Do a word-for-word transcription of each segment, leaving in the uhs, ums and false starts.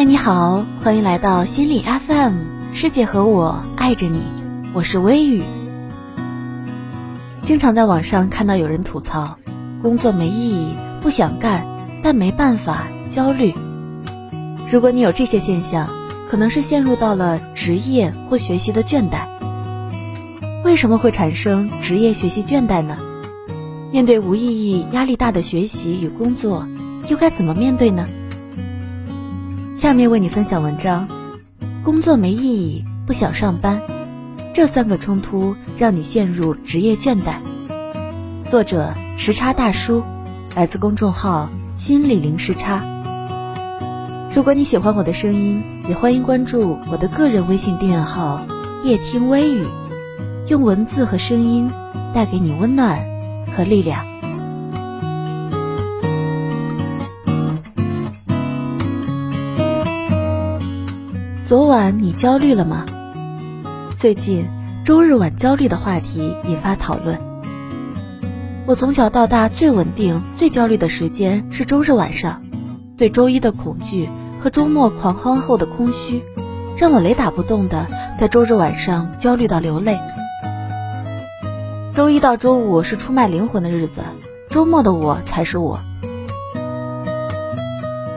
嗨，你好，欢迎来到心理 F M， 世界和我爱着你，我是微雨。经常在网上看到有人吐槽，工作没意义，不想干，但没办法，焦虑。如果你有这些现象，可能是陷入到了职业或学习的倦怠。为什么会产生职业学习倦怠呢？面对无意义、压力大的学习与工作，又该怎么面对呢？下面为你分享文章：工作没意义，不想上班，这三个冲突让你陷入职业倦怠。作者时差大叔，来自公众号心理零时差。如果你喜欢我的声音，也欢迎关注我的个人微信订阅号夜听微语，用文字和声音带给你温暖和力量。昨晚你焦虑了吗？最近周日晚焦虑的话题引发讨论。我从小到大最稳定最焦虑的时间是周日晚上，对周一的恐惧和周末狂欢后的空虚，让我雷打不动的在周日晚上焦虑到流泪。周一到周五是出卖灵魂的日子，周末的我才是我。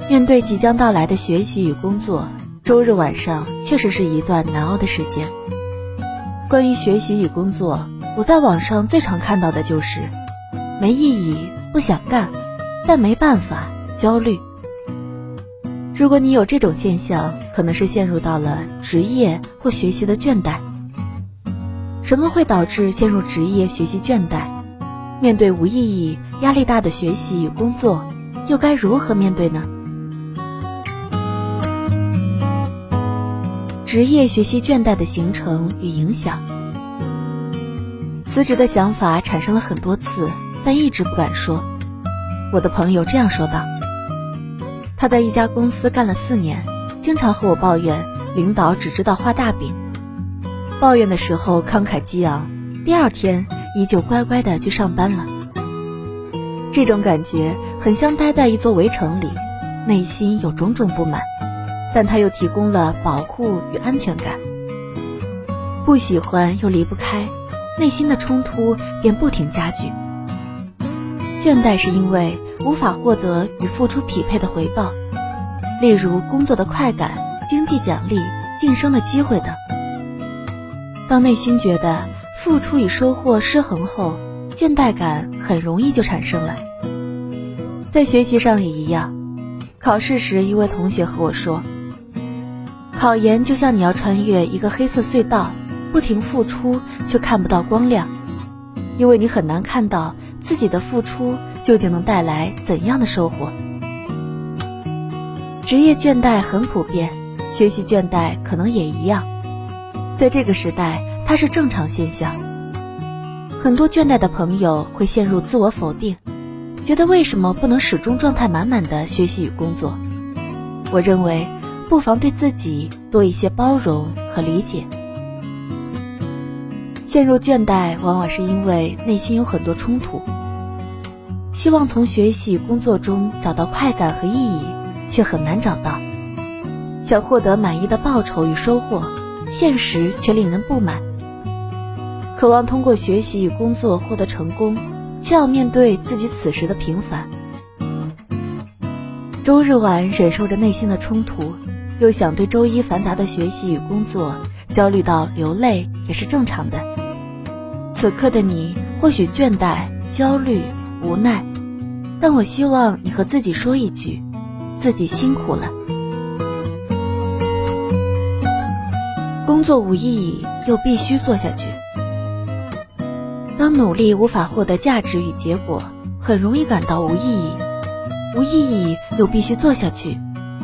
面对即将到来的学习与工作，周日晚上确实是一段难熬的时间。关于学习与工作，我在网上最常看到的就是没意义，不想干，但没办法，焦虑。如果你有这种现象，可能是陷入到了职业或学习的倦怠。什么会导致陷入职业学习倦怠？面对无意义、压力大的学习与工作，又该如何面对呢？职业学习倦怠的形成与影响。辞职的想法产生了很多次，但一直不敢说。我的朋友这样说道，他在一家公司干了四年，经常和我抱怨领导只知道画大饼。抱怨的时候慷慨激昂，第二天依旧乖乖地去上班了。这种感觉很像待在一座围城里，内心有种种不满，但他又提供了保护与安全感。不喜欢又离不开，内心的冲突便不停加剧。倦怠是因为无法获得与付出匹配的回报，例如工作的快感、经济奖励、晋升的机会等。当内心觉得付出与收获失衡后，倦怠感很容易就产生了。在学习上也一样。考试时，一位同学和我说，考研就像你要穿越一个黑色隧道，不停付出却看不到光亮，因为你很难看到自己的付出究竟能带来怎样的收获。职业倦怠很普遍，学习倦怠可能也一样，在这个时代它是正常现象。很多倦怠的朋友会陷入自我否定，觉得为什么不能始终状态满满的学习与工作。我认为不妨对自己多一些包容和理解。陷入倦怠往往是因为内心有很多冲突，希望从学习与工作中找到快感和意义，却很难找到。想获得满意的报酬与收获，现实却令人不满。渴望通过学习与工作获得成功，却要面对自己此时的平凡。周日晚忍受着内心的冲突，又想对周一繁杂的学习与工作焦虑到流泪也是正常的。此刻的你或许倦怠、焦虑、无奈，但我希望你和自己说一句，自己辛苦了。工作无意义，又必须做下去。当努力无法获得价值与结果，很容易感到无意义。无意义又必须做下去，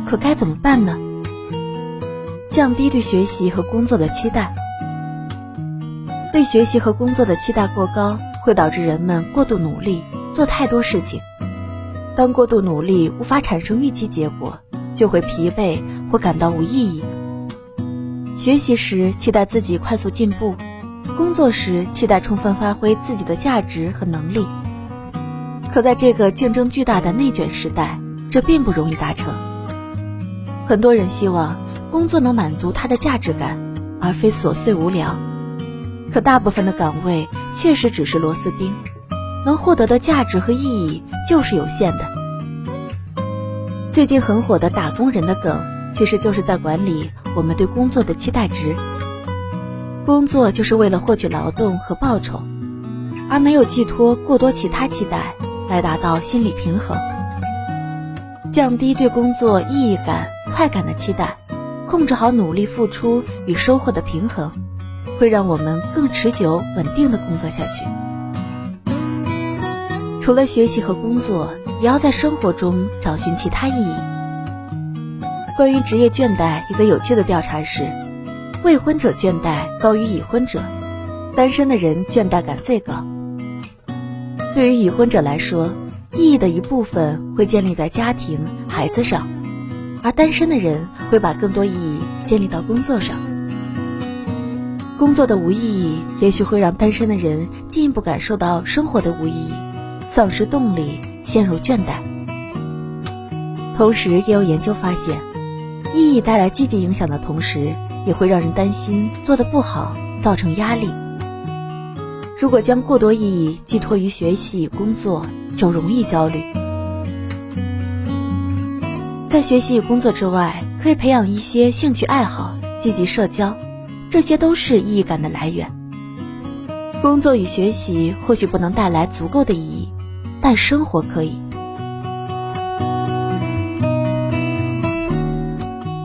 可该怎么办呢？降低对学习和工作的期待。对学习和工作的期待过高，会导致人们过度努力，做太多事情。当过度努力无法产生预期结果，就会疲惫或感到无意义。学习时期待自己快速进步，工作时期待充分发挥自己的价值和能力，可在这个竞争巨大的内卷时代，这并不容易达成。很多人希望工作能满足他的价值感，而非琐碎无聊。可大部分的岗位确实只是螺丝钉，能获得的价值和意义就是有限的。最近很火的打工人的梗，其实就是在管理我们对工作的期待值。工作就是为了获取劳动和报酬，而没有寄托过多其他期待来达到心理平衡。降低对工作意义感、快感的期待，控制好努力付出与收获的平衡，会让我们更持久稳定的工作下去。除了学习和工作，也要在生活中找寻其他意义。关于职业倦怠，一个有趣的调查是，未婚者倦怠高于已婚者，单身的人倦怠感最高。对于已婚者来说，意义的一部分会建立在家庭、孩子上，而单身的人会把更多意义建立到工作上。工作的无意义也许会让单身的人进一步感受到生活的无意义，丧失动力，陷入倦怠。同时也有研究发现，意义带来积极影响的同时，也会让人担心做得不好，造成压力。如果将过多意义寄托于学习与工作，就容易焦虑。在学习与工作之外，可以培养一些兴趣爱好，积极社交，这些都是意义感的来源。工作与学习或许不能带来足够的意义，但生活可以。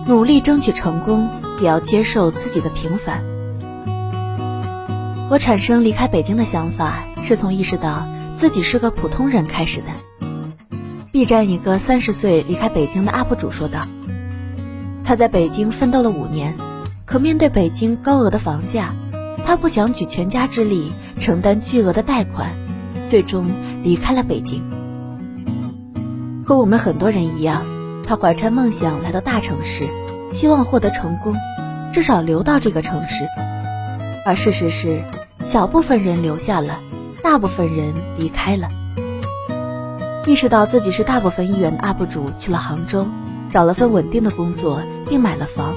努力争取成功，也要接受自己的平凡。我产生离开北京的想法，是从意识到自己是个普通人开始的。B 站一个三十岁离开北京的 U P 主说道，他在北京奋斗了五年，可面对北京高额的房价，他不想举全家之力承担巨额的贷款，最终离开了北京。和我们很多人一样，他怀揣梦想来到大城市，希望获得成功，至少留到这个城市。而事实是，小部分人留下了，大部分人离开了。意识到自己是大部分一员的 U P 主去了杭州，找了份稳定的工作，并买了房。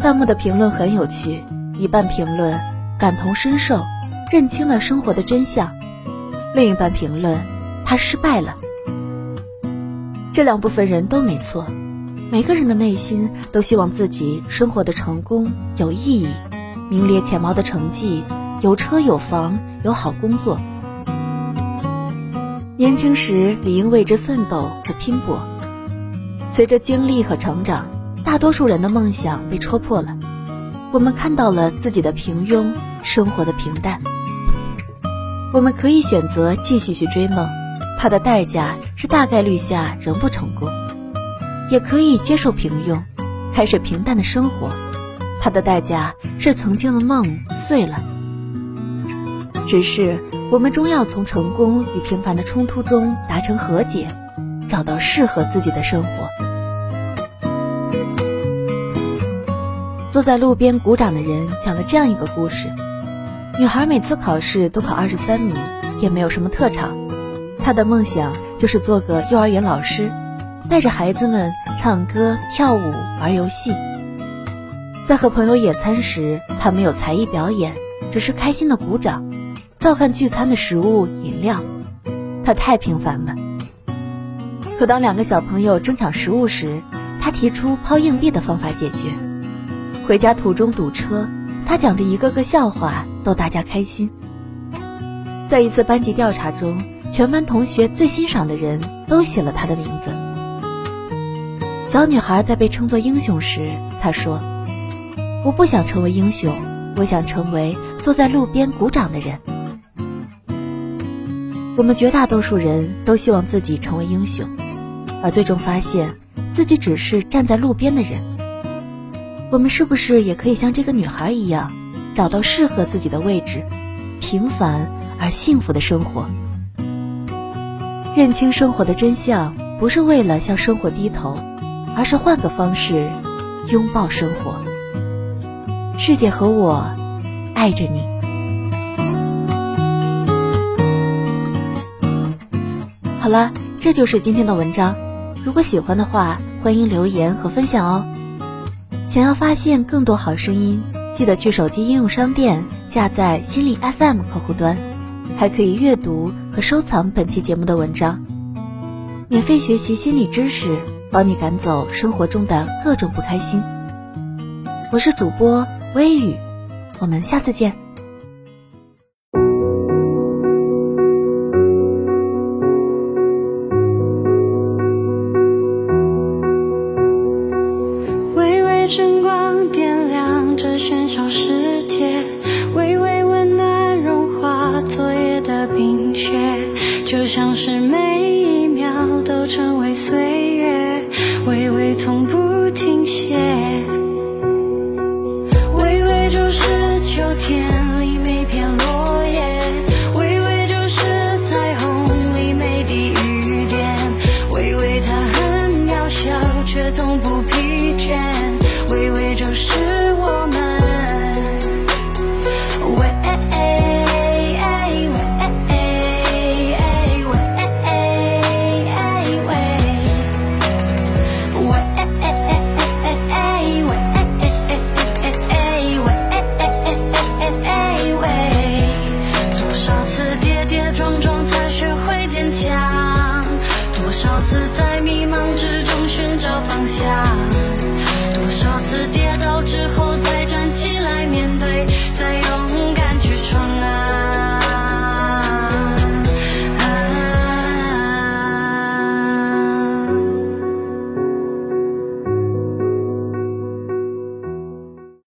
弹幕的评论很有趣，一半评论感同身受，认清了生活的真相，另一半评论他失败了。这两部分人都没错，每个人的内心都希望自己生活的成功有意义，名列前茅的成绩，有车有房有好工作。年轻时理应为之奋斗和拼搏，随着经历和成长，大多数人的梦想被戳破了，我们看到了自己的平庸，生活的平淡。我们可以选择继续去追梦，它的代价是大概率下仍不成功；也可以接受平庸，开始平淡的生活，它的代价是曾经的梦碎了。只是我们终要从成功与平凡的冲突中达成和解，找到适合自己的生活。坐在路边鼓掌的人讲了这样一个故事，女孩每次考试都考二十三名，也没有什么特长，她的梦想就是做个幼儿园老师，带着孩子们唱歌跳舞玩游戏。在和朋友野餐时，她没有才艺表演，只是开心的鼓掌，照看聚餐的食物饮料，她太平凡了。可当两个小朋友争抢食物时，她提出抛硬币的方法解决。回家途中堵车，他讲着一个个笑话逗大家开心。在一次班级调查中，全班同学最欣赏的人都写了他的名字。小女孩在被称作英雄时，她说，我不想成为英雄，我想成为坐在路边鼓掌的人。我们绝大多数人都希望自己成为英雄，而最终发现自己只是站在路边的人。我们是不是也可以像这个女孩一样，找到适合自己的位置，平凡而幸福的生活？认清生活的真相，不是为了向生活低头，而是换个方式拥抱生活。世界和我爱着你。好了，这就是今天的文章。如果喜欢的话，欢迎留言和分享哦。想要发现更多好声音，记得去手机应用商店下载心理 F M 客户端，还可以阅读和收藏本期节目的文章，免费学习心理知识，帮你赶走生活中的各种不开心。我是主播微雨，我们下次见。晨光点亮着喧嚣世界，微微温暖融化昨夜的冰雪，就像是每一秒都成为岁月。